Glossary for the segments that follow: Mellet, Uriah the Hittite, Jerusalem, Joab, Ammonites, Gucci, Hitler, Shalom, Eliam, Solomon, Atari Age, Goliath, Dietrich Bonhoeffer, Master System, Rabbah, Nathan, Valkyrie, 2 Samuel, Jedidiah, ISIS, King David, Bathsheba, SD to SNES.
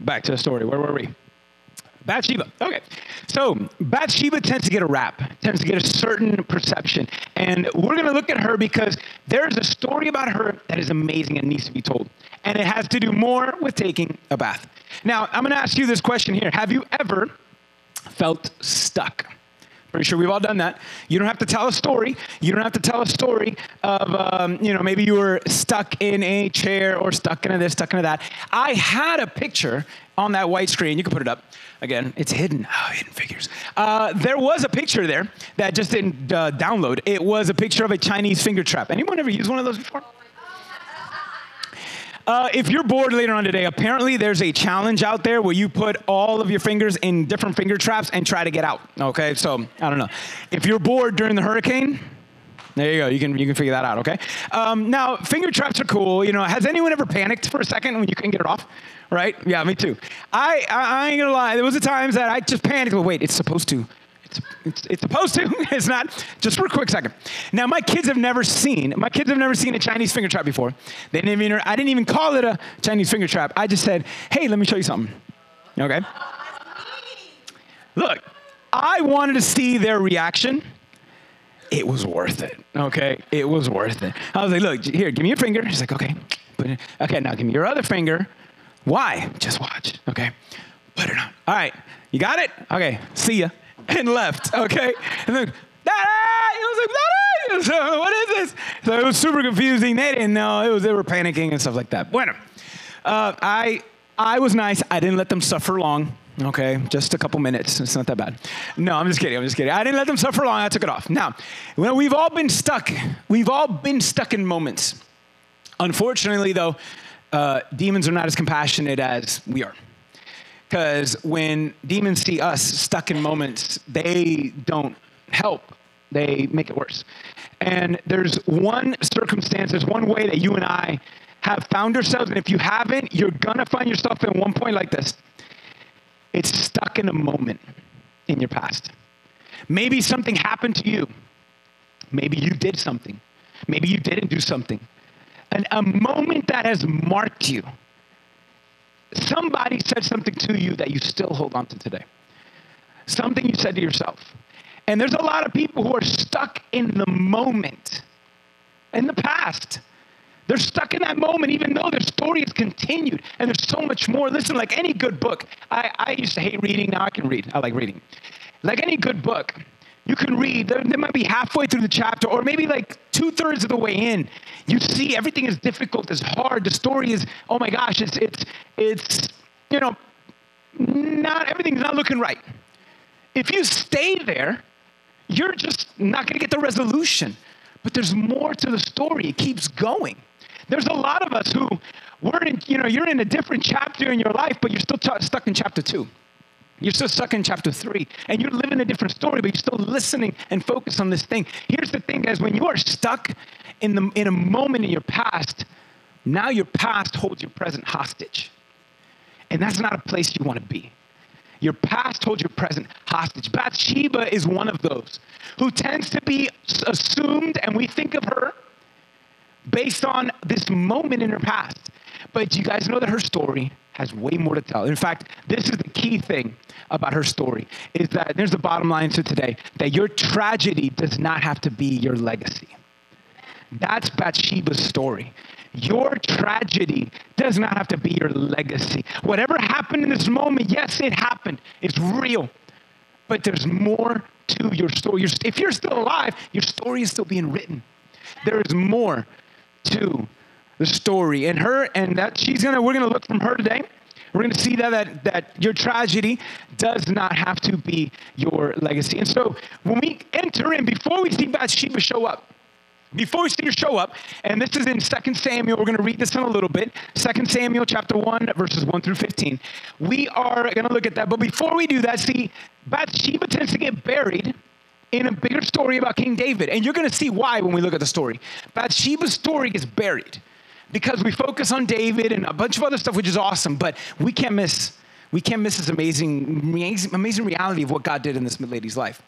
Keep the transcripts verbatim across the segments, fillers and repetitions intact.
back to the story. Where were we? Bathsheba. Okay. So Bathsheba tends to get a rap, tends to get a certain perception. And we're going to look at her because there's a story about her that is amazing and needs to be told. And it has to do more with taking a bath. Now, I'm going to ask you this question here. Have you ever felt stuck? Pretty sure we've all done that. You don't have to tell a story. You don't have to tell a story of, um, you know, maybe you were stuck in a chair or stuck into this, stuck into that. I had a picture on that white screen. You can put it up. Again, it's hidden. Oh, hidden figures. Uh, there was a picture there that just didn't uh, download. It was a picture of a Chinese finger trap. Anyone ever used one of those before? Uh, if you're bored later on today, apparently there's a challenge out there where you put all of your fingers in different finger traps and try to get out, okay? So, I don't know. If you're bored during the hurricane, there you go. You can, you can figure that out, okay? Um, now, finger traps are cool. You know, has anyone ever panicked for a second when you couldn't get it off? Right? Yeah, me too. I, I, I ain't gonna lie. There was a times that I just panicked. Well, wait, it's supposed to. It's, it's, it's supposed to. It's not. Just for a quick second. Now, my kids have never seen, my kids have never seen a Chinese finger trap before. They didn't even, I didn't even call it a Chinese finger trap. I just said, hey, let me show you something. Okay? Look, I wanted to see their reaction. It was worth it. Okay? It was worth it. I was like, look, here, give me your finger. She's like, okay. Put it, okay, now give me your other finger. Why? Just watch. Okay? Put it on. All right. You got it? Okay. See ya. And left, okay? And then, I was like, so what is this? So it was super confusing. They didn't know. It was, they were panicking and stuff like that. Bueno. Uh, I, I was nice. I didn't let them suffer long, okay? Just a couple minutes. It's not that bad. No, I'm just kidding. I'm just kidding. I didn't let them suffer long. I took it off. Now, well, we've all been stuck. We've all been stuck in moments. Unfortunately, though, uh, demons are not as compassionate as we are. Because when demons see us stuck in moments, they don't help. They make it worse. And there's one circumstance, there's one way that you and I have found ourselves. And if you haven't, you're going to find yourself at one point like this. It's stuck in a moment in your past. Maybe something happened to you. Maybe you did something. Maybe you didn't do something. And a moment that has marked you. Somebody said something to you that you still hold on to today. Something you said to yourself. And there's a lot of people who are stuck in the moment, in the past. They're stuck in that moment even though their story is continued. And there's so much more. Listen, like any good book, I, I used to hate reading. Now I can read. I like reading. Like any good book, you can read. They might be halfway through the chapter or maybe like two-thirds of the way in. You see everything is difficult, it's hard. The story is, oh my gosh, it's, it's, it's you know, not everything's not looking right. If you stay there, you're just not going to get the resolution. But there's more to the story. It keeps going. There's a lot of us who we're in, you know, you're in a different chapter in your life, but you're still t- stuck in chapter two. You're still stuck in chapter three, and you're living a different story, but you're still listening and focused on this thing. Here's the thing, guys. When you are stuck in, the, in a moment in your past, now your past holds your present hostage. And that's not a place you want to be. Your past holds your present hostage. Bathsheba is one of those who tends to be assumed, and we think of her based on this moment in her past. But you guys know that her story has way more to tell. In fact, this is the key thing about her story, is that there's the bottom line to today, that your tragedy does not have to be your legacy. That's Bathsheba's story. Your tragedy does not have to be your legacy. Whatever happened in this moment, yes, it happened. It's real. But there's more to your story. Your, if you're still alive, your story is still being written. There is more to the story, and her, and that she's gonna. We're gonna look from her today. We're gonna see that that that your tragedy does not have to be your legacy. And so when we enter in, before we see Bathsheba show up, before we see her show up, and this is in Second Samuel. We're gonna read this in a little bit. Second Samuel chapter one, verses one through fifteen. We are gonna look at that. But before we do that, see, Bathsheba tends to get buried in a bigger story about King David, and you're gonna see why when we look at the story. Bathsheba's story gets buried. Because we focus on David and a bunch of other stuff, which is awesome, but we can't miss we can't miss this amazing, amazing reality of what God did in this lady's life.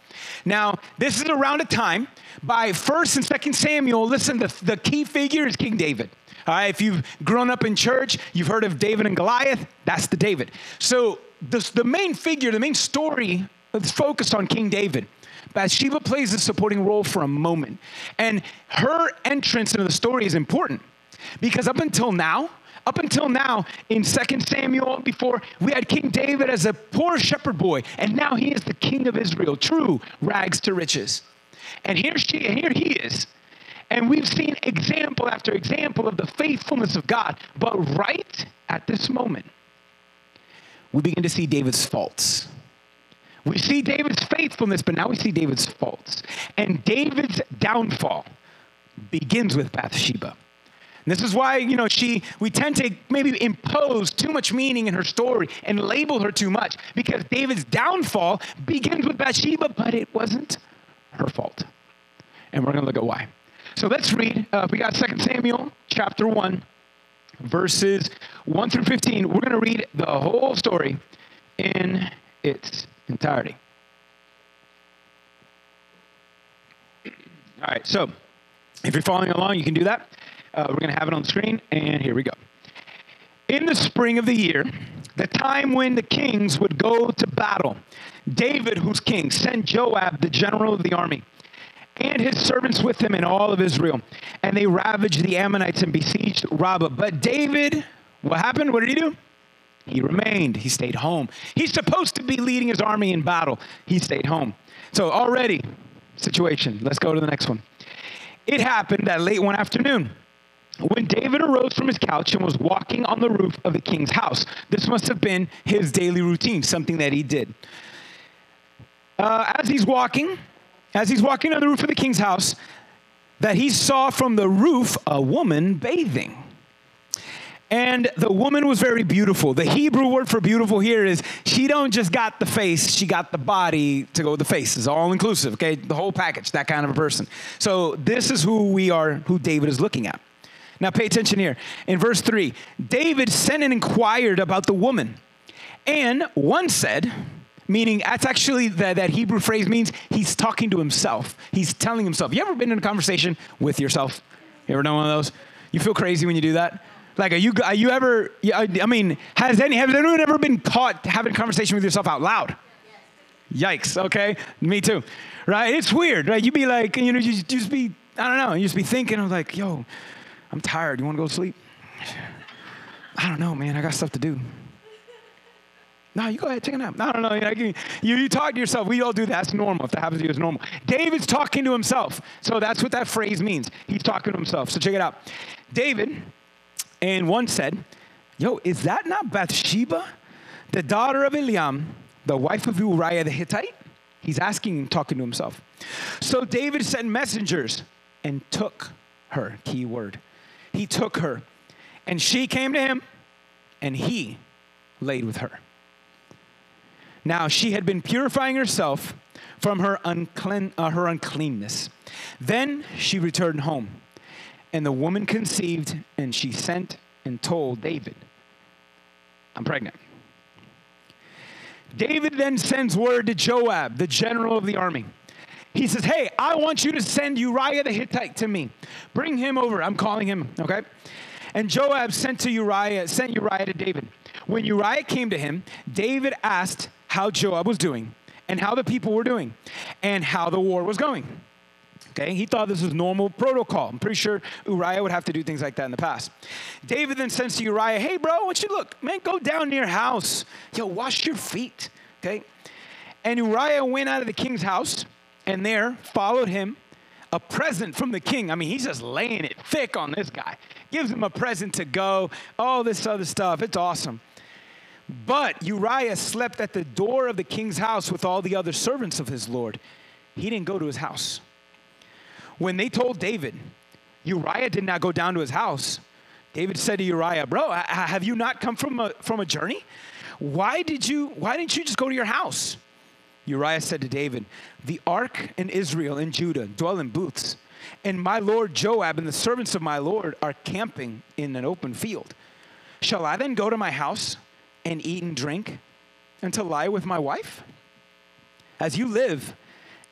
Now, this is around a time by First and Second Samuel. Listen, the, the key figure is King David. All right, if you've grown up in church, you've heard of David and Goliath. That's the David. So this, the main figure, the main story is focused on King David. Bathsheba plays a supporting role for a moment. And her entrance into the story is important because up until now, Up until now, in Second Samuel, before, we had King David as a poor shepherd boy, and now he is the king of Israel, true rags to riches. And here she, and here he is. And we've seen example after example of the faithfulness of God. But right at this moment, we begin to see David's faults. We see David's faithfulness, but now we see David's faults. And David's downfall begins with Bathsheba. And this is why, you know, she, we tend to maybe impose too much meaning in her story and label her too much, because David's downfall begins with Bathsheba, but it wasn't her fault. And we're going to look at why. So let's read. Uh, we got Second Samuel chapter one, verses one through fifteen. We're going to read the whole story in its entirety. All right. So if you're following along, you can do that. Uh, we're going to have it on the screen, and here we go. In the spring of the year, the time when the kings would go to battle, David, who's king, sent Joab, the general of the army, and his servants with him and all of Israel. And they ravaged the Ammonites and besieged Rabbah. But David, what happened? What did he do? He remained. He stayed home. He's supposed to be leading his army in battle. He stayed home. So already, situation. Let's go to the next one. It happened that late one afternoon, when David arose from his couch and was walking on the roof of the king's house. This must have been his daily routine, something that he did. Uh, as he's walking, as he's walking on the roof of the king's house, that he saw from the roof a woman bathing. And the woman was very beautiful. The Hebrew word for beautiful here is, she don't just got the face, she got the body to go with the face. It's all inclusive, okay? The whole package, that kind of a person. So this is who we are, who David is looking at. Now pay attention here. In verse three, David sent and inquired about the woman. And one said, meaning that's actually the, that Hebrew phrase means he's talking to himself. He's telling himself. You ever been in a conversation with yourself? You ever done one of those? You feel crazy when you do that? Like, are you, are you ever, I mean, has any, have anyone ever been caught having a conversation with yourself out loud? Yikes, okay? Me too, right? It's weird, right? You'd be like, you know, you just be, I don't know, you just be thinking, I'm like, yo, I'm tired. You want to go to sleep? I don't know, man. I got stuff to do. No, you go ahead. Take a nap. No, I don't know. You, you, you talk to yourself. We all do that. That's normal. If that happens to you, it's normal. David's talking to himself. So that's what that phrase means. He's talking to himself. So check it out. David, and one said, yo, is that not Bathsheba, the daughter of Eliam, the wife of Uriah the Hittite? He's asking, talking to himself. So David sent messengers and took her, key word. He took her, and she came to him, and he laid with her. Now she had been purifying herself from her, unclean, uh, her uncleanness. Then she returned home, and the woman conceived, and she sent and told David, I'm pregnant. David then sends word to Joab, the general of the army. He says, hey, I want you to send Uriah the Hittite to me. Bring him over. I'm calling him, okay? And Joab sent to Uriah, sent Uriah to David. When Uriah came to him, David asked how Joab was doing and how the people were doing and how the war was going. Okay, he thought this was normal protocol. I'm pretty sure Uriah would have to do things like that in the past. David then sends to Uriah, hey, bro, what you look? Man, go down to your house. Yo, wash your feet, okay? And Uriah went out of the king's house, and there followed him a present from the king. I mean, he's just laying it thick on this guy. Gives him a present to go, all this other stuff. It's awesome. But Uriah slept at the door of the king's house with all the other servants of his lord. He didn't go to his house. When they told David, Uriah did not go down to his house. David said to Uriah, bro, have you not come from a, from a journey? Why did you, why didn't you just go to your house? Uriah said to David, the ark and Israel and Judah dwell in booths, and my lord Joab and the servants of my lord are camping in an open field. Shall I then go to my house and eat and drink and to lie with my wife? As you live,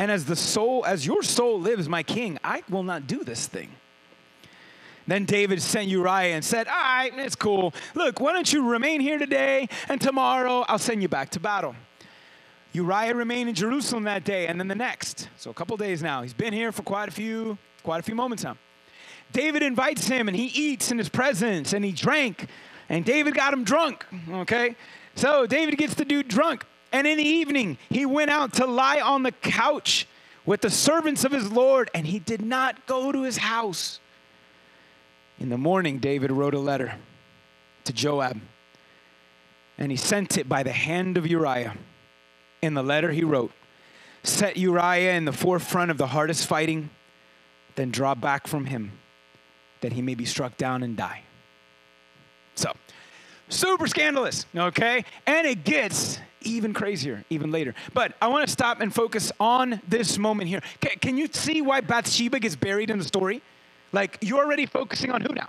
and as the soul, as your soul lives, my king, I will not do this thing. Then David sent Uriah and said, all right, it's cool. Look, why don't you remain here today, and tomorrow I'll send you back to battle. Uriah remained in Jerusalem that day and then the next. So a couple days now. He's been here for quite a few, quite a few moments now. David invites him, and he eats in his presence, and he drank. And David got him drunk, okay? So David gets the dude drunk. And in the evening, he went out to lie on the couch with the servants of his Lord, and he did not go to his house. In the morning, David wrote a letter to Joab, and he sent it by the hand of Uriah. In the letter he wrote, set Uriah in the forefront of the hardest fighting, then draw back from him that he may be struck down and die. So, super scandalous, okay? And it gets even crazier, even later. But I want to stop and focus on this moment here. Can, can you see why Bathsheba gets buried in the story? Like, you're already focusing on who now?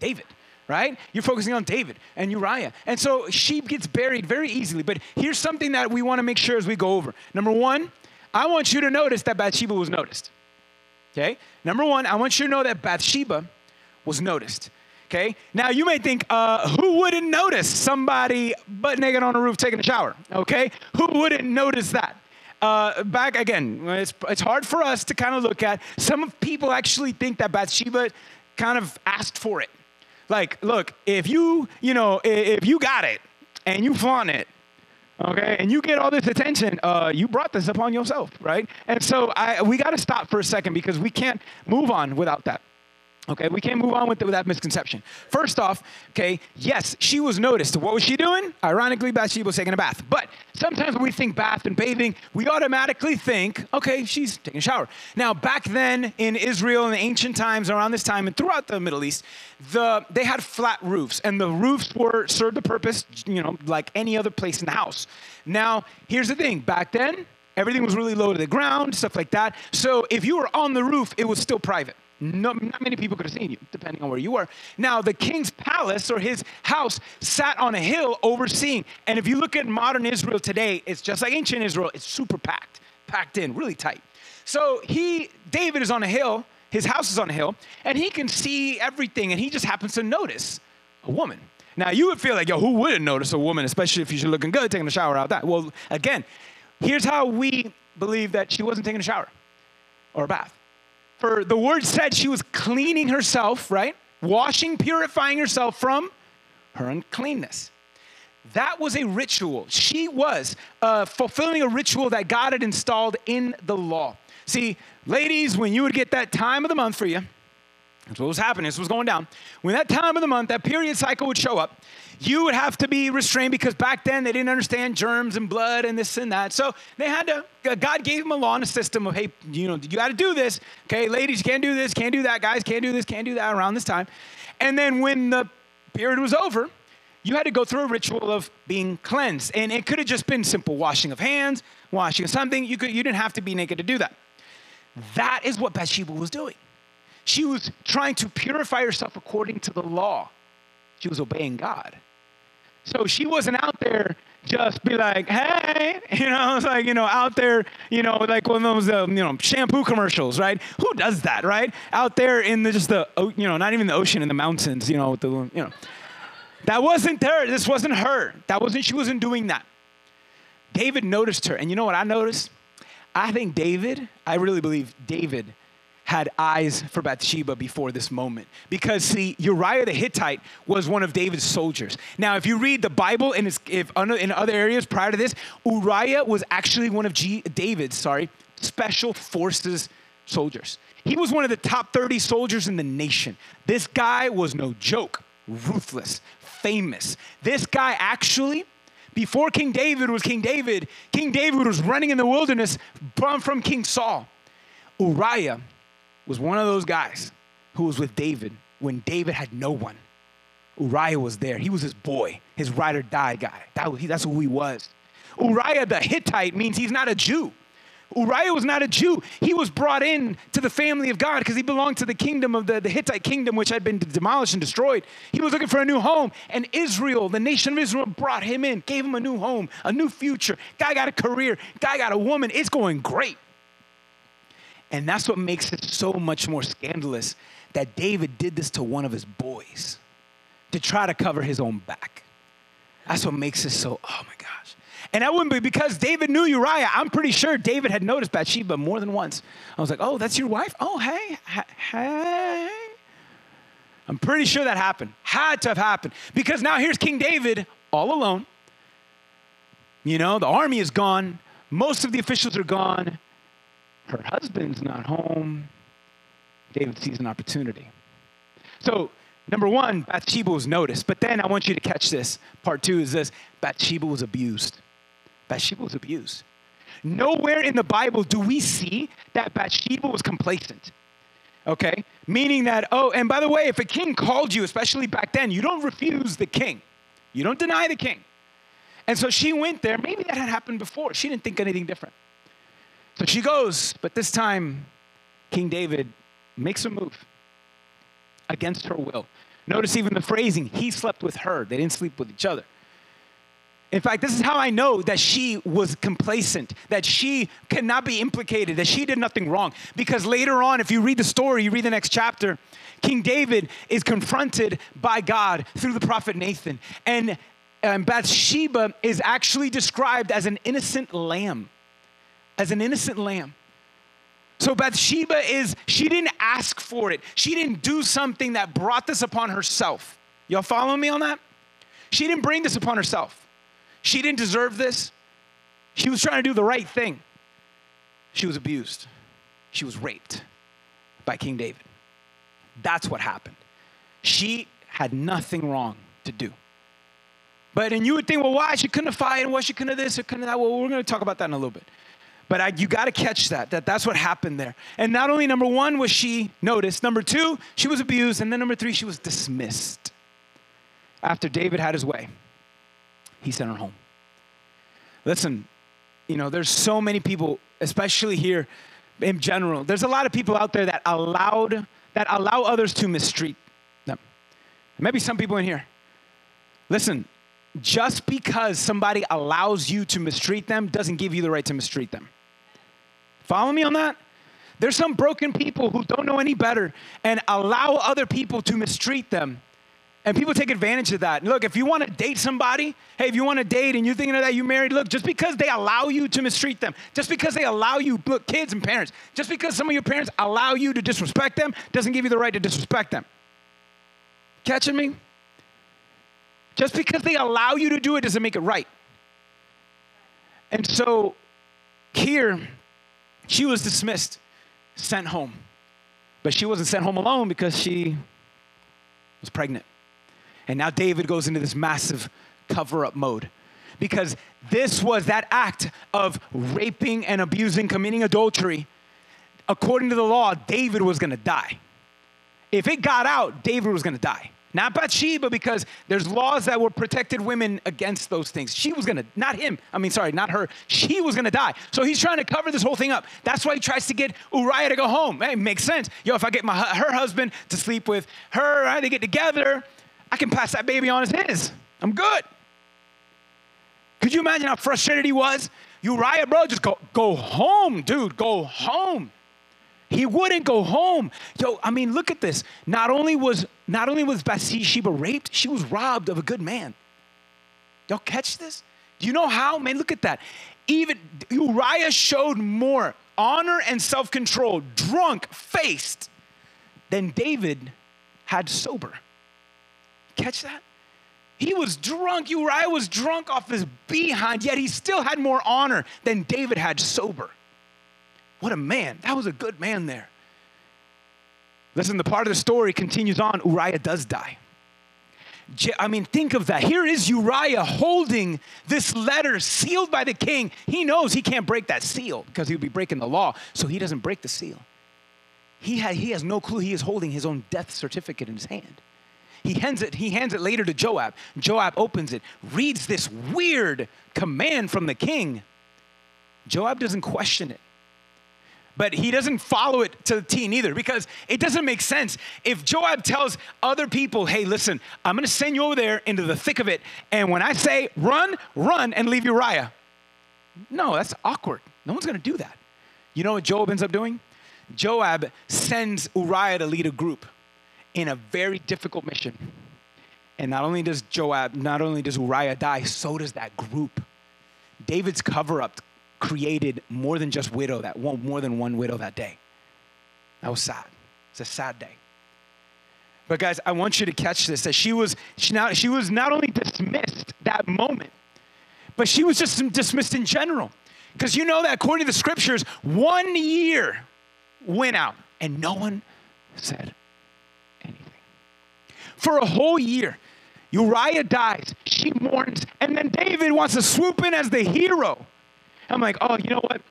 David, right? You're focusing on David and Uriah. And so she gets buried very easily. But here's something that we want to make sure as we go over. Number one, I want you to notice that Bathsheba was noticed, okay? Number one, I want you to know that Bathsheba was noticed. Okay. Now, you may think, uh, who wouldn't notice somebody butt naked on a roof taking a shower? Okay. Who wouldn't notice that? Uh, back again, it's, it's hard for us to kind of look at. Some people actually think that Bathsheba kind of asked for it. Like, look, if you, you know, if you got it and you flaunt it, okay, and you get all this attention, uh, you brought this upon yourself, right? And so I, we got to stop for a second because we can't move on without that. Okay, we can't move on with, the, with that misconception. First off, okay, yes, she was noticed. What was she doing? Ironically, Bathsheba was taking a bath. But sometimes when we think bath and bathing, we automatically think, okay, she's taking a shower. Now, back then in Israel in the ancient times, around this time and throughout the Middle East, the, they had flat roofs, and the roofs were served the purpose, you know, like any other place in the house. Now, here's the thing. Back then, everything was really low to the ground, stuff like that. So if you were on the roof, it was still private. No, not many people could have seen you, depending on where you were. Now, the king's palace or his house sat on a hill overseeing. And if you look at modern Israel today, it's just like ancient Israel. It's super packed, packed in, really tight. So he, David is on a hill. His house is on a hill. And he can see everything. And he just happens to notice a woman. Now, you would feel like, yo, who wouldn't notice a woman, especially if you're looking good, taking a shower out that? Well, again, here's how we believe that she wasn't taking a shower or a bath. For the word said she was cleaning herself, right? Washing, purifying herself from her uncleanness. That was a ritual. She was uh, fulfilling a ritual that God had installed in the law. See, ladies, when you would get that time of the month for you, that's what was happening, this was going down. When that time of the month, that period cycle would show up, you would have to be restrained because back then they didn't understand germs and blood and this and that. So they had to, God gave them a law and a system of, hey, you know, you got to do this. Okay, ladies, you can't do this, can't do that. Guys, can't do this, can't do that around this time. And then when the period was over, you had to go through a ritual of being cleansed. And it could have just been simple washing of hands, washing of something. You could, you didn't have to be naked to do that. That is what Bathsheba was doing. She was trying to purify herself according to the law. She was obeying God. So she wasn't out there just be like, hey, you know, it's like, you know, out there, you know, like one of those, um, you know, shampoo commercials, right? Who does that, right? Out there in the, just the, you know, not even the ocean, in the mountains, you know, with the, you know. That wasn't her. This wasn't her. That wasn't, she wasn't doing that. David noticed her. And you know what I noticed? I think David, I really believe David had eyes for Bathsheba before this moment. Because, see, Uriah the Hittite was one of David's soldiers. Now, if you read the Bible in, his, if, in other areas prior to this, Uriah was actually one of G, David's sorry, special forces soldiers. He was one of the top thirty soldiers in the nation. This guy was no joke, ruthless, famous. This guy actually, before King David was King David, King David was running in the wilderness from, from King Saul. Uriah was one of those guys who was with David when David had no one. Uriah was there. He was his boy, his ride or die guy. That was, he, that's who he was. Uriah the Hittite means he's not a Jew. Uriah was not a Jew. He was brought in to the family of God because he belonged to the kingdom of the, the Hittite kingdom, which had been demolished and destroyed. He was looking for a new home, and Israel, the nation of Israel, brought him in, gave him a new home, a new future. Guy got a career. Guy got a woman. It's going great. And that's what makes it so much more scandalous that David did this to one of his boys to try to cover his own back. That's what makes it so, oh my gosh. And that wouldn't be because David knew Uriah. I'm pretty sure David had noticed Bathsheba more than once. I was like, oh, that's your wife? Oh, hey, hey. I'm pretty sure that happened. Had to have happened. Because now here's King David all alone. You know, the army is gone. Most of the officials are gone. Her husband's not home. David sees an opportunity. So, number one, Bathsheba was noticed. But then I want you to catch this. Part two is this. Bathsheba was abused. Bathsheba was abused. Nowhere in the Bible do we see that Bathsheba was complacent. Okay? Meaning that, oh, and by the way, if a king called you, especially back then, you don't refuse the king. You don't deny the king. And so she went there. Maybe that had happened before. She didn't think anything different. So she goes, but this time, King David makes a move against her will. Notice even the phrasing, he slept with her. They didn't sleep with each other. In fact, this is how I know that she was complacent, that she could not be implicated, that she did nothing wrong. Because later on, if you read the story, you read the next chapter, King David is confronted by God through the prophet Nathan. And, and Bathsheba is actually described as an innocent lamb. As an innocent lamb. So Bathsheba is, she didn't ask for it. She didn't do something that brought this upon herself. Y'all following me on that? She didn't bring this upon herself. She didn't deserve this. She was trying to do the right thing. She was abused. She was raped by King David. That's what happened. She had nothing wrong to do. But, and you would think, well, why? She couldn't have fired, and why she couldn't have this, or couldn't have that. Well, we're going to talk about that in a little bit. But I, you got to catch that, that that's what happened there. And not only, number one, was she noticed. Number two, she was abused. And then number three, she was dismissed. After David had his way, he sent her home. Listen, you know, there's so many people, especially here in general, there's a lot of people out there that allowed, that allow others to mistreat them. Maybe some people in here. Listen, just because somebody allows you to mistreat them doesn't give you the right to mistreat them. Follow me on that? There's some broken people who don't know any better and allow other people to mistreat them. And people take advantage of that. Look, if you want to date somebody, hey, if you want to date and you're thinking of that, you married, look, just because they allow you to mistreat them, just because they allow you, look, kids and parents, just because some of your parents allow you to disrespect them doesn't give you the right to disrespect them. Catching me? Just because they allow you to do it doesn't make it right. And so here, she was dismissed, sent home. But she wasn't sent home alone because she was pregnant. And now David goes into this massive cover-up mode because this was that act of raping and abusing, committing adultery. According to the law, David was going to die. If it got out, David was going to die. Not Bathsheba, because there's laws that were protected women against those things. She was going to, not him. I mean, sorry, not her. She was going to die. So he's trying to cover this whole thing up. That's why he tries to get Uriah to go home. Hey, makes sense. Yo, if I get my her husband to sleep with her, they get together, I can pass that baby on as his. I'm good. Could you imagine how frustrated he was? Uriah, bro, just go, go home, dude. Go home. He wouldn't go home. Yo, I mean, look at this. Not only was not only was Bathsheba raped, she was robbed of a good man. Y'all catch this? Do you know how? Man, look at that. Even Uriah showed more honor and self-control, drunk, faced, than David had sober. Catch that? He was drunk. Uriah was drunk off his behind, yet he still had more honor than David had sober. What a man. That was a good man there. Listen, the part of the story continues on. Uriah does die. Je- I mean, think of that. Here is Uriah holding this letter sealed by the king. He knows he can't break that seal because he would be breaking the law, so he doesn't break the seal. He, ha- he has no clue he is holding his own death certificate in his hand. He hands it, he hands it later to Joab. Joab opens it, reads this weird command from the king. Joab doesn't question it. But he doesn't follow it to the T either because it doesn't make sense. If Joab tells other people, hey, listen, I'm going to send you over there into the thick of it. And when I say run, run and leave Uriah. No, that's awkward. No one's going to do that. You know what Joab ends up doing? Joab sends Uriah to lead a group in a very difficult mission. And not only does Joab, not only does Uriah die, so does that group. David's cover-up created more than just widow, that one, more than one widow that day. That was sad. It's a sad day. But guys, I want you to catch this, that she was, she, not, she was not only dismissed that moment, but she was just dismissed in general. Because you know that according to the scriptures, one year went out and no one said anything. For a whole year, Uriah dies, she mourns, and then David wants to swoop in as the hero. I'm like, oh, you know what?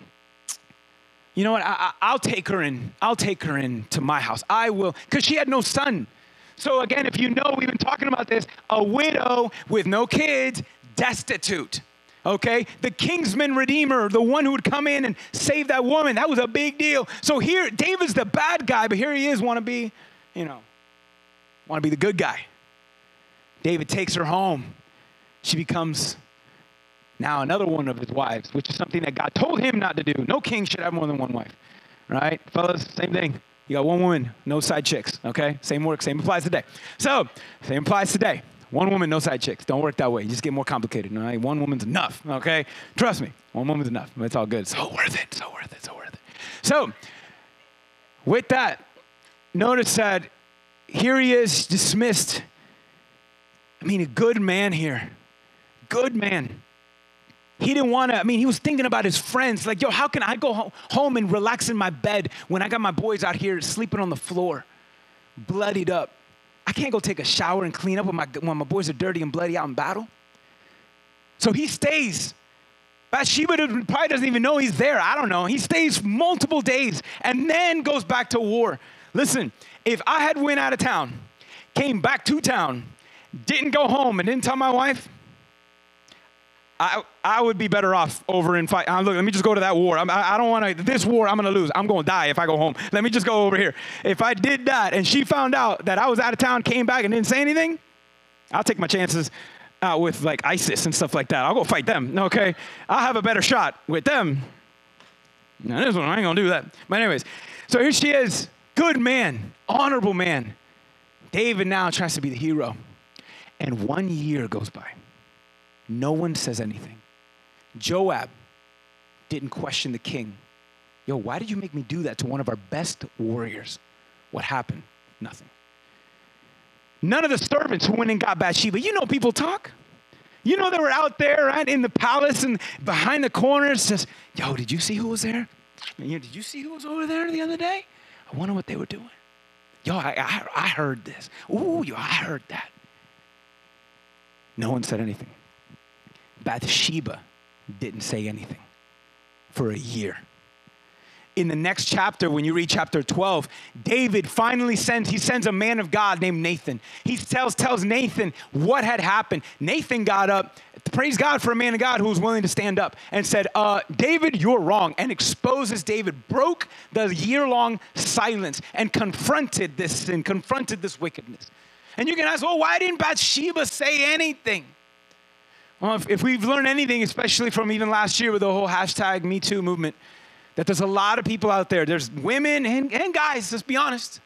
You know what? I, I, I'll take her in. I'll take her into my house. I will, because she had no son. So again, if you know, we've been talking about this, a widow with no kids, destitute, okay? The kinsman redeemer, the one who would come in and save that woman, that was a big deal. So here, David's the bad guy, but here he is, want to be, you know, want to be the good guy. David takes her home. She becomes now another one of his wives, which is something that God told him not to do. No king should have more than one wife, right? Fellas, same thing. You got one woman, no side chicks, okay? Same work, same applies today. So, same applies today. One woman, no side chicks. Don't work that way. You just get more complicated, all right? One woman's enough, okay? Trust me, one woman's enough. It's all good. So worth it, so worth it, so worth it. So, with that, notice that here he is dismissed. I mean, a good man here. Good man. He didn't want to, I mean, he was thinking about his friends. Like, yo, how can I go home and relax in my bed when I got my boys out here sleeping on the floor, bloodied up? I can't go take a shower and clean up when my, when my boys are dirty and bloody out in battle. So he stays. Bathsheba probably doesn't even know he's there. I don't know. He stays multiple days and then goes back to war. Listen, if I had went out of town, came back to town, didn't go home and didn't tell my wife, I, I would be better off over in fight. Uh, look, let me just go to that war. I'm, I, I don't want to, this war I'm going to lose. I'm going to die if I go home. Let me just go over here. If I did that and she found out that I was out of town, came back and didn't say anything, I'll take my chances out with like ISIS and stuff like that. I'll go fight them, okay? I'll have a better shot with them. Now this one, I ain't going to do that. But anyways, so here she is. Good man, honorable man. David now tries to be the hero. And one year goes by. No one says anything. Joab didn't question the king. Yo, why did you make me do that to one of our best warriors? What happened? Nothing. None of the servants who went and got Bathsheba, you know people talk. You know they were out there, right, in the palace and behind the corners just, yo, did you see who was there? Did you see who was over there the other day? I wonder what they were doing. Yo, I, I, I heard this. Ooh, yo, I heard that. No one said anything. Bathsheba didn't say anything for a year. In the next chapter, when you read chapter twelve, David finally sends, he sends a man of God named Nathan. He tells, tells Nathan what had happened. Nathan got up, praise God for a man of God who was willing to stand up and said, uh, David, you're wrong, and exposes David, broke the year-long silence and confronted this sin, confronted this wickedness. And you can ask, well, why didn't Bathsheba say anything? Well, if, if we've learned anything, especially from even last year with the whole hashtag Me Too movement, that there's a lot of people out there. There's women and, and guys, let's be honest.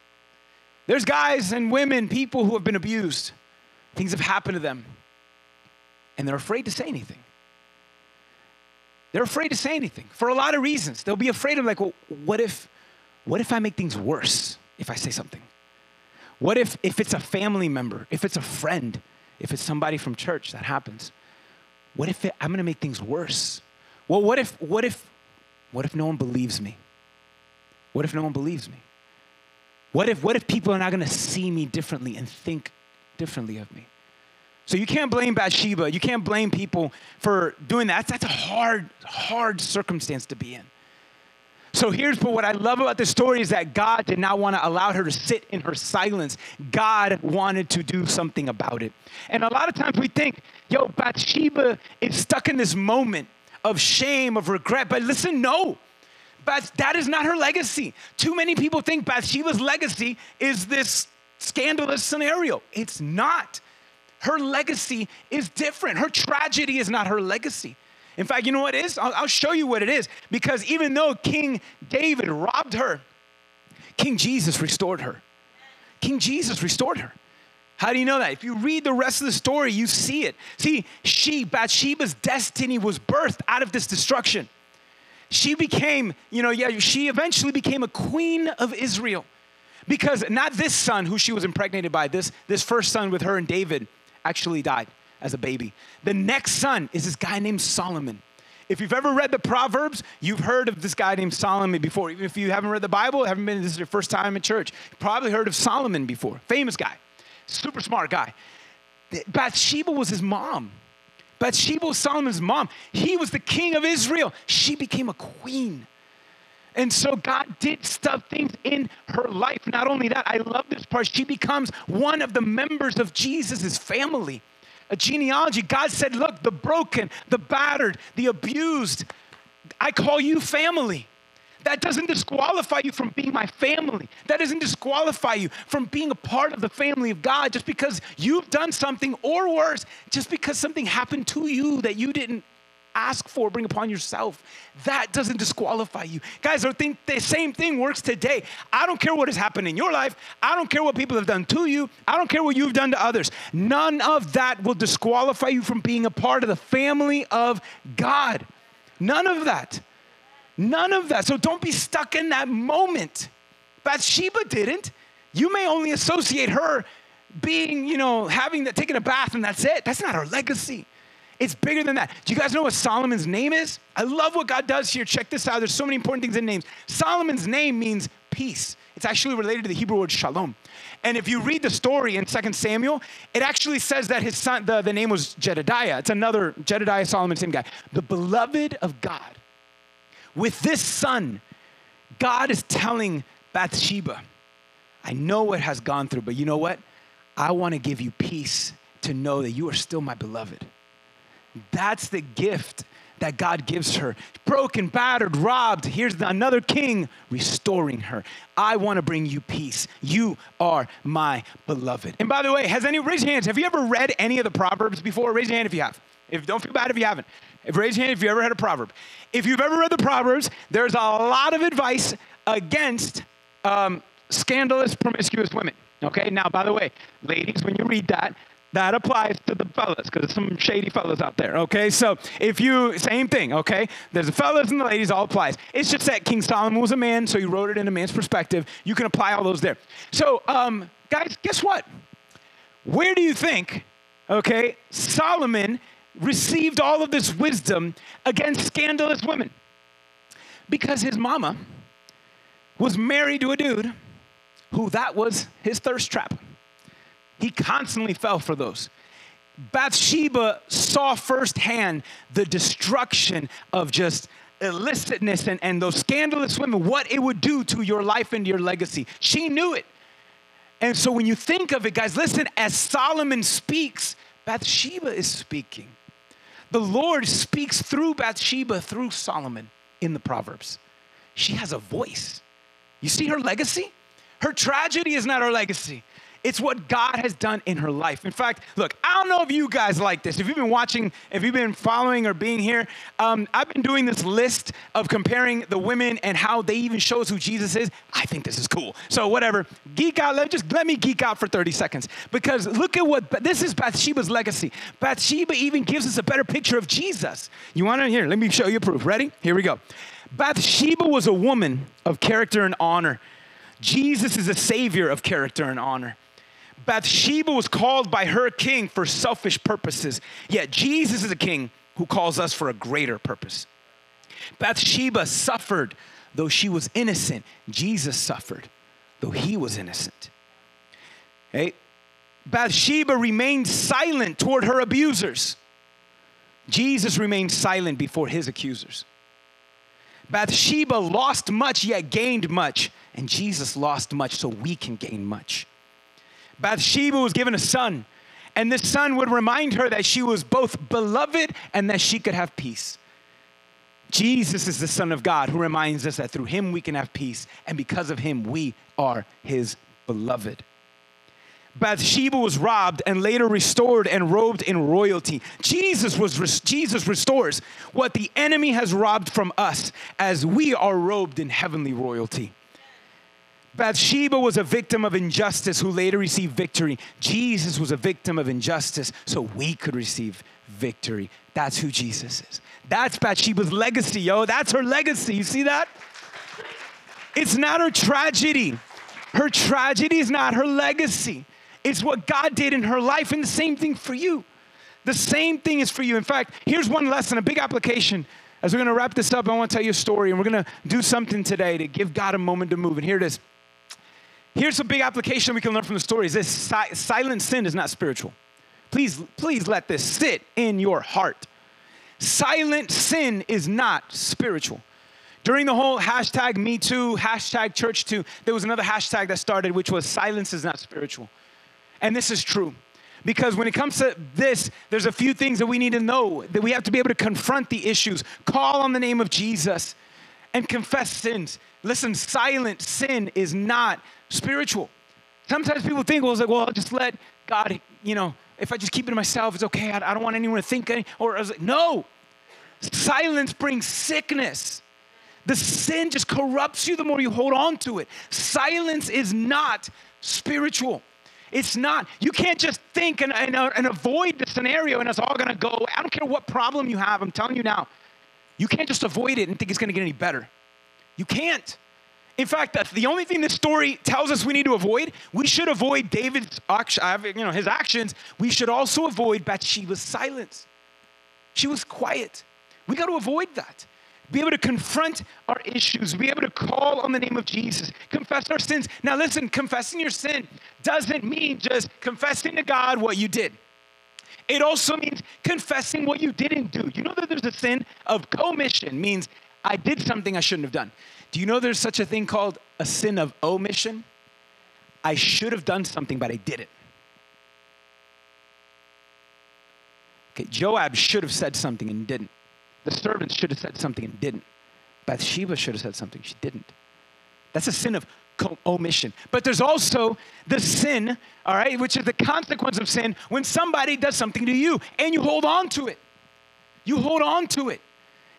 There's guys and women, people who have been abused. Things have happened to them. And they're afraid to say anything. They're afraid to say anything for a lot of reasons. They'll be afraid of like, well, what if, what if I make things worse if I say something? What if, if it's a family member, if it's a friend, if it's somebody from church, that happens. What if it, I'm going to make things worse? Well, what if, what if, what if no one believes me? What if no one believes me? What if, what if people are not going to see me differently and think differently of me? So you can't blame Bathsheba. You can't blame people for doing that. That's, that's a hard, hard circumstance to be in. So here's, but what I love about this story is that God did not want to allow her to sit in her silence. God wanted to do something about it. And a lot of times we think, yo, Bathsheba is stuck in this moment of shame, of regret. But listen, no, but that is not her legacy. Too many people think Bathsheba's legacy is this scandalous scenario. It's not. Her legacy is different. Her tragedy is not her legacy. In fact, you know what it is? I'll, I'll show you what it is. Because even though King David robbed her King Jesus restored her. King Jesus restored her. How do you know that? If you read the rest of the story, you see it. See, she, Bathsheba's destiny was birthed out of this destruction. She became, you know, yeah, she eventually became a queen of Israel. Because not this son who she was impregnated by, this, this first son with her and David actually died as a baby. The next son is this guy named Solomon. If you've ever read the Proverbs, you've heard of this guy named Solomon before. Even if you haven't read the Bible, haven't been, this is your first time in church, you've probably heard of Solomon before. Famous guy, super smart guy. Bathsheba was his mom. Bathsheba was Solomon's mom. He was the king of Israel. She became a queen. And so God did stuff things in her life. Not only that, I love this part. She becomes one of the members of Jesus' family. A genealogy. God said, look, the broken, the battered, the abused, I call you family. That doesn't disqualify you from being my family. That doesn't disqualify you from being a part of the family of God just because you've done something, or worse, just because something happened to you that you didn't ask for, bring upon yourself. That doesn't disqualify you. Guys, I think the same thing works today. I don't care what has happened in your life. I don't care what people have done to you. I don't care what you've done to others. None of that will disqualify you from being a part of the family of God. None of that. None of that. So don't be stuck in that moment. Bathsheba didn't. You may only associate her being, you know, having that, taking a bath and that's it. That's not her legacy. It's bigger than that. Do you guys know what Solomon's name is? I love what God does here. Check this out. There's so many important things in names. Solomon's name means peace. It's actually related to the Hebrew word shalom. And if you read the story in Second Samuel, it actually says that his son, the, the name was Jedidiah. It's another Jedidiah, Solomon, same guy. The beloved of God. With this son, God is telling Bathsheba, I know what has gone through, but you know what? I want to give you peace to know that you are still my beloved. That's the gift that God gives her. Broken, battered, robbed. Here's another king restoring her. I want to bring you peace. You are my beloved. And by the way, has any, raise your hands. Have you ever read any of the Proverbs before? Raise your hand if you have. If don't feel bad if you haven't. If, raise your hand if you ever had a proverb. If you've ever read the Proverbs, there's a lot of advice against um, scandalous, promiscuous women. Okay, now, by the way, ladies, when you read that, that applies to the fellas, because there's some shady fellas out there, okay? So if you, same thing, okay? There's the fellas and the ladies, all applies. It's just that King Solomon was a man, so he wrote it in a man's perspective. You can apply all those there. So, um, guys, guess what? Where do you think, okay, Solomon received all of this wisdom against scandalous women? Because his mama was married to a dude who that was his thirst trap. He constantly fell for those. Bathsheba saw firsthand the destruction of just illicitness and, and those scandalous women, what it would do to your life and your legacy. She knew it. And so when you think of it, guys, listen, as Solomon speaks, Bathsheba is speaking. The Lord speaks through Bathsheba, through Solomon in the Proverbs. She has a voice. You see her legacy? Her tragedy is not her legacy. It's what God has done in her life. In fact, look, I don't know if you guys like this. If you've been watching, if you've been following or being here, um, I've been doing this list of comparing the women and how they even show us who Jesus is. I think this is cool. So whatever, geek out. Let, just let me geek out for thirty seconds, because look at what, this is Bathsheba's legacy. Bathsheba even gives us a better picture of Jesus. You want to hear? Let me show you proof. Ready? Here we go. Bathsheba was a woman of character and honor. Jesus is a savior of character and honor. Bathsheba was called by her king for selfish purposes, yet Jesus is a king who calls us for a greater purpose. Bathsheba suffered though she was innocent. Jesus suffered though he was innocent. Hey, Bathsheba remained silent toward her abusers. Jesus remained silent before his accusers. Bathsheba lost much, yet gained much, and Jesus lost much so we can gain much. Bathsheba was given a son, and this son would remind her that she was both beloved and that she could have peace. Jesus is the Son of God who reminds us that through him we can have peace, and because of him we are his beloved. Bathsheba was robbed and later restored and robed in royalty. Jesus was, Jesus restores what the enemy has robbed from us as we are robed in heavenly royalty. Bathsheba was a victim of injustice who later received victory. Jesus was a victim of injustice so we could receive victory. That's who Jesus is. That's Bathsheba's legacy, yo. That's her legacy. You see that? It's not her tragedy. Her tragedy is not her legacy. It's what God did in her life, and the same thing for you. The same thing is for you. In fact, here's one lesson, a big application. As we're going to wrap this up, I want to tell you a story, and we're going to do something today to give God a moment to move. And here it is. Here's a big application we can learn from the story. Is this si- silent sin is not spiritual. Please, please let this sit in your heart. Silent sin is not spiritual. During the whole hashtag Me Too, hashtag Church Too, there was another hashtag that started, which was silence is not spiritual. And this is true. Because when it comes to this, there's a few things that we need to know, that we have to be able to confront the issues, call on the name of Jesus, and confess sins. Listen, silent sin is not spiritual. Sometimes people think, well, it's like, well, I'll just let God, you know, if I just keep it to myself, it's okay. I, I don't want anyone to think any, or I was like, no. Silence brings sickness. The sin just corrupts you the more you hold on to it. Silence is not spiritual. It's not. You can't just think and, and, and avoid the scenario and it's all going to go. I don't care what problem you have. I'm telling you now. You can't just avoid it and think it's going to get any better. You can't. In fact, that's the only thing this story tells us we need to avoid. We should avoid David's, you know, his actions. We should also avoid Bathsheba's silence. She was quiet. We got to avoid that. Be able to confront our issues. Be able to call on the name of Jesus. Confess our sins. Now listen, confessing your sin doesn't mean just confessing to God what you did. It also means confessing what you didn't do. You know that there's a sin of commission, means I did something I shouldn't have done. Do you know there's such a thing called a sin of omission? I should have done something, but I didn't. Okay, Joab should have said something and didn't. The servants should have said something and didn't. Bathsheba should have said something. She didn't. That's a sin of omission. But there's also the sin, all right, which is the consequence of sin when somebody does something to you and you hold on to it. You hold on to it.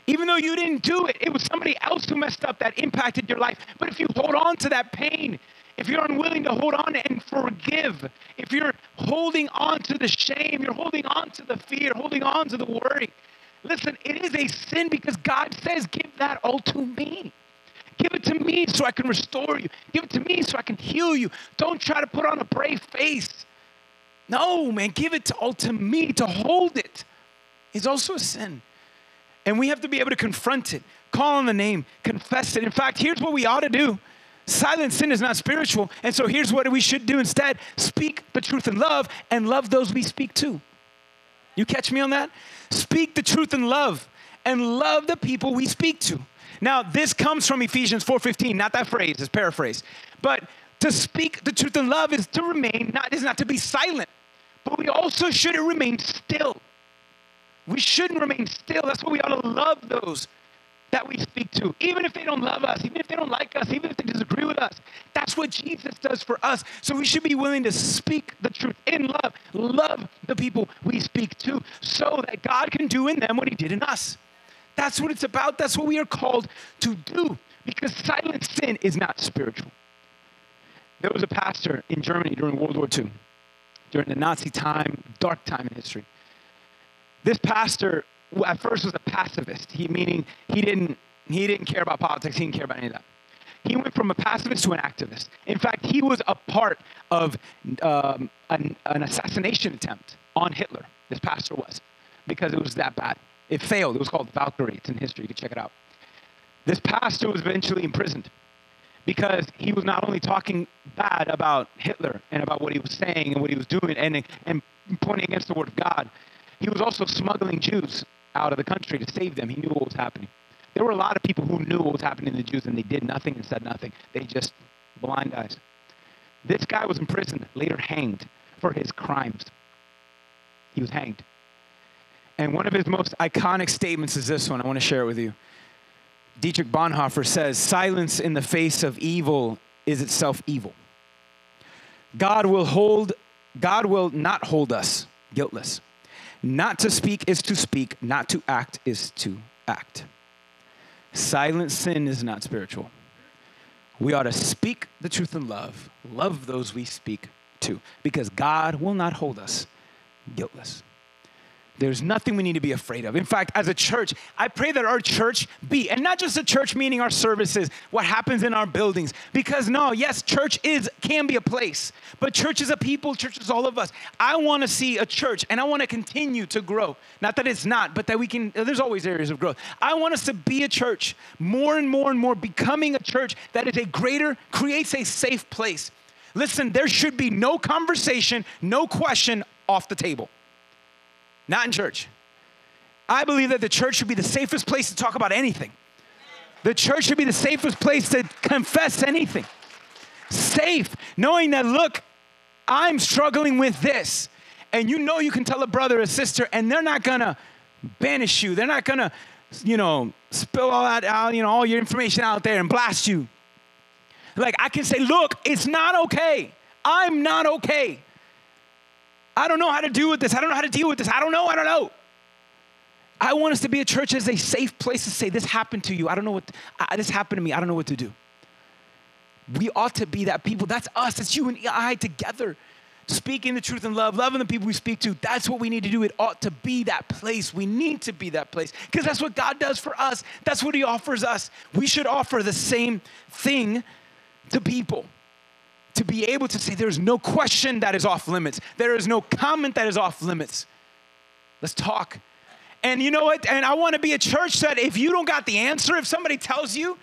Even though you didn't do it, it was somebody else who messed up that impacted your life. But if you hold on to that pain, if you're unwilling to hold on and forgive, if you're holding on to the shame, you're holding on to the fear, holding on to the worry, listen, it is a sin because God says, give that all to me. Give it to me so I can restore you. Give it to me so I can heal you. Don't try to put on a brave face. No, man, give it all to me. To hold it is also a sin. And we have to be able to confront it, call on the name, confess it. In fact, here's what we ought to do. Silent sin is not spiritual. And so here's what we should do instead. Speak the truth in love and love those we speak to. You catch me on that? Speak the truth in love and love the people we speak to. Now, this comes from Ephesians four fifteen, not that phrase, it's paraphrase. But to speak the truth in love is to remain, not, is not to be silent, but we also shouldn't remain still. We shouldn't remain still. That's why we ought to love those that we speak to. Even if they don't love us, even if they don't like us, even if they disagree with us, that's what Jesus does for us. So we should be willing to speak the truth in love. Love the people we speak to so that God can do in them what he did in us. That's what it's about. That's what we are called to do because silent sin is not spiritual. There was a pastor in Germany during World War Two, during the Nazi time, dark time in history. This pastor at first was a pacifist, he meaning he didn't, he didn't care about politics, he didn't care about any of that. He went from a pacifist to an activist. In fact, he was a part of um, an, an assassination attempt on Hitler, this pastor was, because it was that bad. It failed, it was called Valkyrie, it's in history, you can check it out. This pastor was eventually imprisoned because he was not only talking bad about Hitler and about what he was saying and what he was doing and, and pointing against the word of God, he was also smuggling Jews out of the country to save them. He knew what was happening. There were a lot of people who knew what was happening to the Jews, and they did nothing and said nothing. They just blind eyes. This guy was imprisoned, later hanged for his crimes. He was hanged. And one of his most iconic statements is this one. I want to share it with you. Dietrich Bonhoeffer says, "Silence in the face of evil is itself evil. God will hold, God will not hold us guiltless. Not to speak is to speak. Not to act is to act." Silent sin is not spiritual. We ought to speak the truth in love, love those we speak to, because God will not hold us guiltless. There's nothing we need to be afraid of. In fact, as a church, I pray that our church be, and not just a church meaning our services, what happens in our buildings. Because no, yes, church is can be a place, but church is a people, church is all of us. I want to see a church, and I want to continue to grow. Not that it's not, but that we can, there's always areas of growth. I want us to be a church, more and more and more, becoming a church that is a greater, creates a safe place. Listen, there should be no conversation, no question off the table. Not in church. I believe that the church should be the safest place to talk about anything. The church should be the safest place to confess anything. Safe, knowing that, look, I'm struggling with this. And you know you can tell a brother or sister, and they're not going to banish you. They're not going to, you know, spill all that out, you know, all your information out there and blast you. Like, I can say, look, it's not okay. I'm not okay. I don't know how to deal with this. I don't know how to deal with this. I don't know. I don't know. I want us to be a church as a safe place to say, this happened to you. I don't know what, I, this happened to me. I don't know what to do. We ought to be that people. That's us. That's you and I together. Speaking the truth in love, loving the people we speak to. That's what we need to do. It ought to be that place. We need to be that place because that's what God does for us. That's what he offers us. We should offer the same thing to people. To be able to say there's no question that is off limits. There is no comment that is off limits. Let's talk. And you know what? And I want to be a church that if you don't got the answer, if somebody tells you,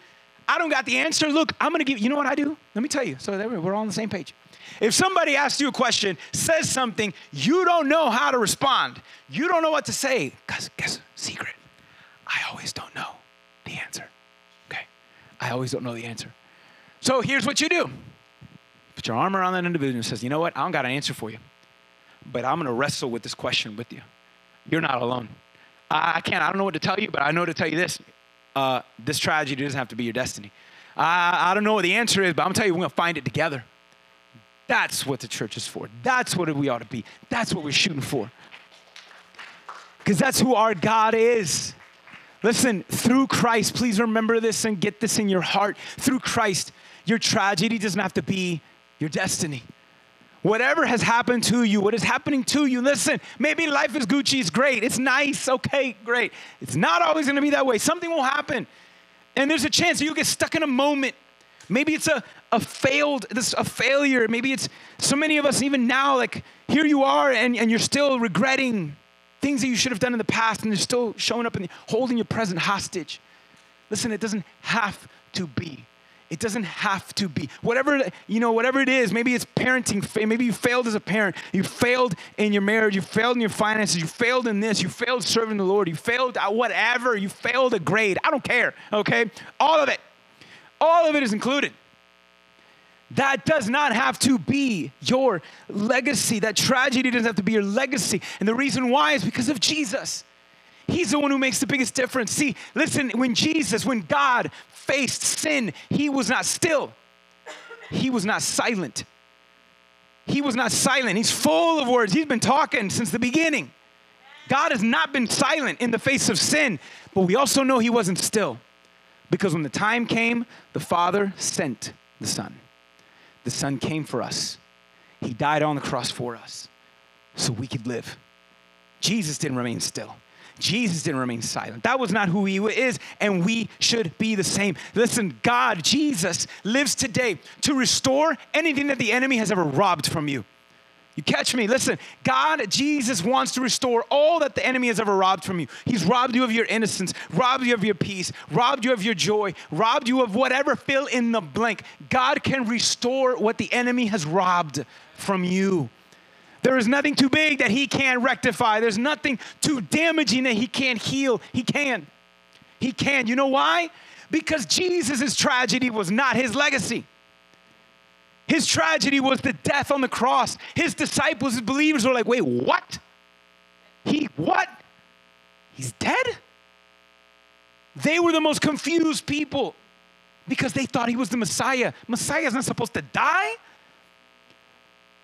I don't got the answer, look, I'm going to give you, you know what I do? Let me tell you. So there we, we're all on the same page. If somebody asks you a question, says something, you don't know how to respond. You don't know what to say. Because guess, secret, I always don't know the answer. Okay? I always don't know the answer. So here's what you do. Put your arm around that individual and says, you know what? I don't got an answer for you, but I'm going to wrestle with this question with you. You're not alone. I can't, I don't know what to tell you, but I know to tell you this. Uh, this tragedy doesn't have to be your destiny. I, I don't know what the answer is, but I'm going to tell you, we're going to find it together. That's what the church is for. That's what we ought to be. That's what we're shooting for. Because that's who our God is. Listen, through Christ, please remember this and get this in your heart. Through Christ, your tragedy doesn't have to be your destiny. Whatever has happened to you, what is happening to you, listen, maybe life is Gucci, it's great, it's nice, okay, great. It's not always gonna be that way. Something will happen. And there's a chance that you'll get stuck in a moment. Maybe it's a, a failed, this, a failure. Maybe it's, so many of us even now, like here you are and, and you're still regretting things that you should have done in the past and they're still showing up and holding your present hostage. Listen, it doesn't have to be. It doesn't have to be. Whatever, you know, whatever it is, maybe it's parenting. Maybe you failed as a parent. You failed in your marriage. You failed in your finances. You failed in this. You failed serving the Lord. You failed at whatever. You failed a grade. I don't care, okay? All of it. All of it is included. That does not have to be your legacy. That tragedy doesn't have to be your legacy. And the reason why is because of Jesus. He's the one who makes the biggest difference. See, listen, when Jesus, when God faced sin, he was not still. He was not silent. He was not silent. He's full of words. He's been talking since the beginning. God has not been silent in the face of sin, but we also know he wasn't still because when the time came, the Father sent the Son. The Son came for us. He died on the cross for us so we could live. Jesus didn't remain still. Jesus didn't remain silent. That was not who he is, and we should be the same. Listen, God, Jesus, lives today to restore anything that the enemy has ever robbed from you. You catch me? Listen, God, Jesus wants to restore all that the enemy has ever robbed from you. He's robbed you of your innocence, robbed you of your peace, robbed you of your joy, robbed you of whatever, fill in the blank. God can restore what the enemy has robbed from you. There is nothing too big that he can't rectify. There's nothing too damaging that he can't heal. He can. He can. You know why? Because Jesus' tragedy was not his legacy. His tragedy was the death on the cross. His disciples, his believers were like, wait, what? He, what? He's dead? They were the most confused people because they thought he was the Messiah. Messiah's not supposed to die.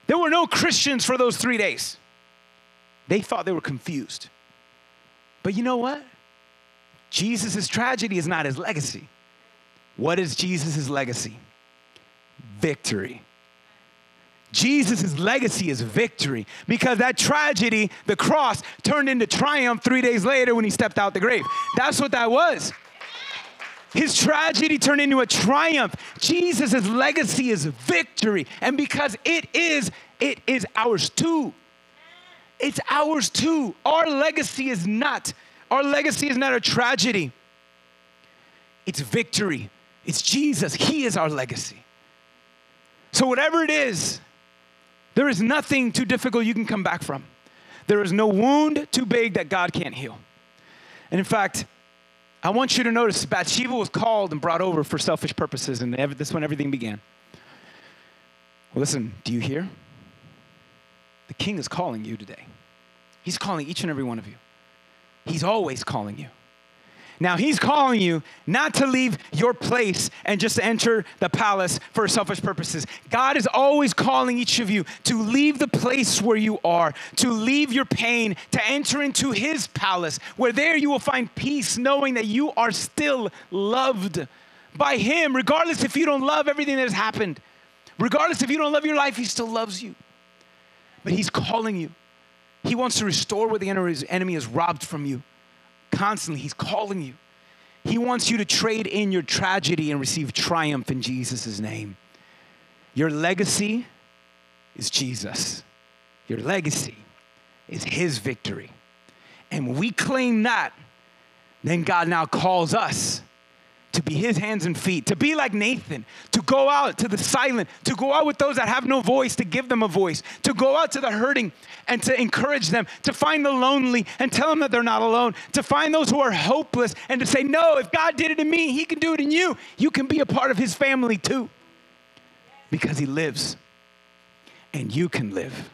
There were no Christians for those three days. They thought they were confused. But you know what? Jesus' tragedy is not his legacy. What is Jesus' legacy? victory. Jesus' legacy is victory, because that tragedy, the cross, turned into triumph three days later when he stepped out the grave. That's what that was. His tragedy turned into a triumph. Jesus' legacy is victory. And because it is, it is ours too. It's ours too. Our legacy is not, our legacy is not a tragedy. It's victory. It's Jesus. He is our legacy. So whatever it is, there is nothing too difficult you can come back from. There is no wound too big that God can't heal. And in fact, I want you to notice Bathsheba was called and brought over for selfish purposes, and this is when everything began. Listen, do you hear? The king is calling you today. He's calling each and every one of you. He's always calling you. Now, he's calling you not to leave your place and just enter the palace for selfish purposes. God is always calling each of you to leave the place where you are, to leave your pain, to enter into his palace, where there you will find peace, knowing that you are still loved by him, regardless if you don't love everything that has happened. Regardless if you don't love your life, he still loves you. But he's calling you. He wants to restore what the enemy has robbed from you. Constantly, he's calling you. He wants you to trade in your tragedy and receive triumph in Jesus' name. Your legacy is Jesus. Your legacy is his victory. And when we claim that, then God now calls us to be his hands and feet, to be like Nathan, to go out to the silent, to go out with those that have no voice, to give them a voice, to go out to the hurting and to encourage them, to find the lonely and tell them that they're not alone, to find those who are hopeless and to say, no, if God did it in me, he can do it in you. You can be a part of his family too, because he lives and you can live.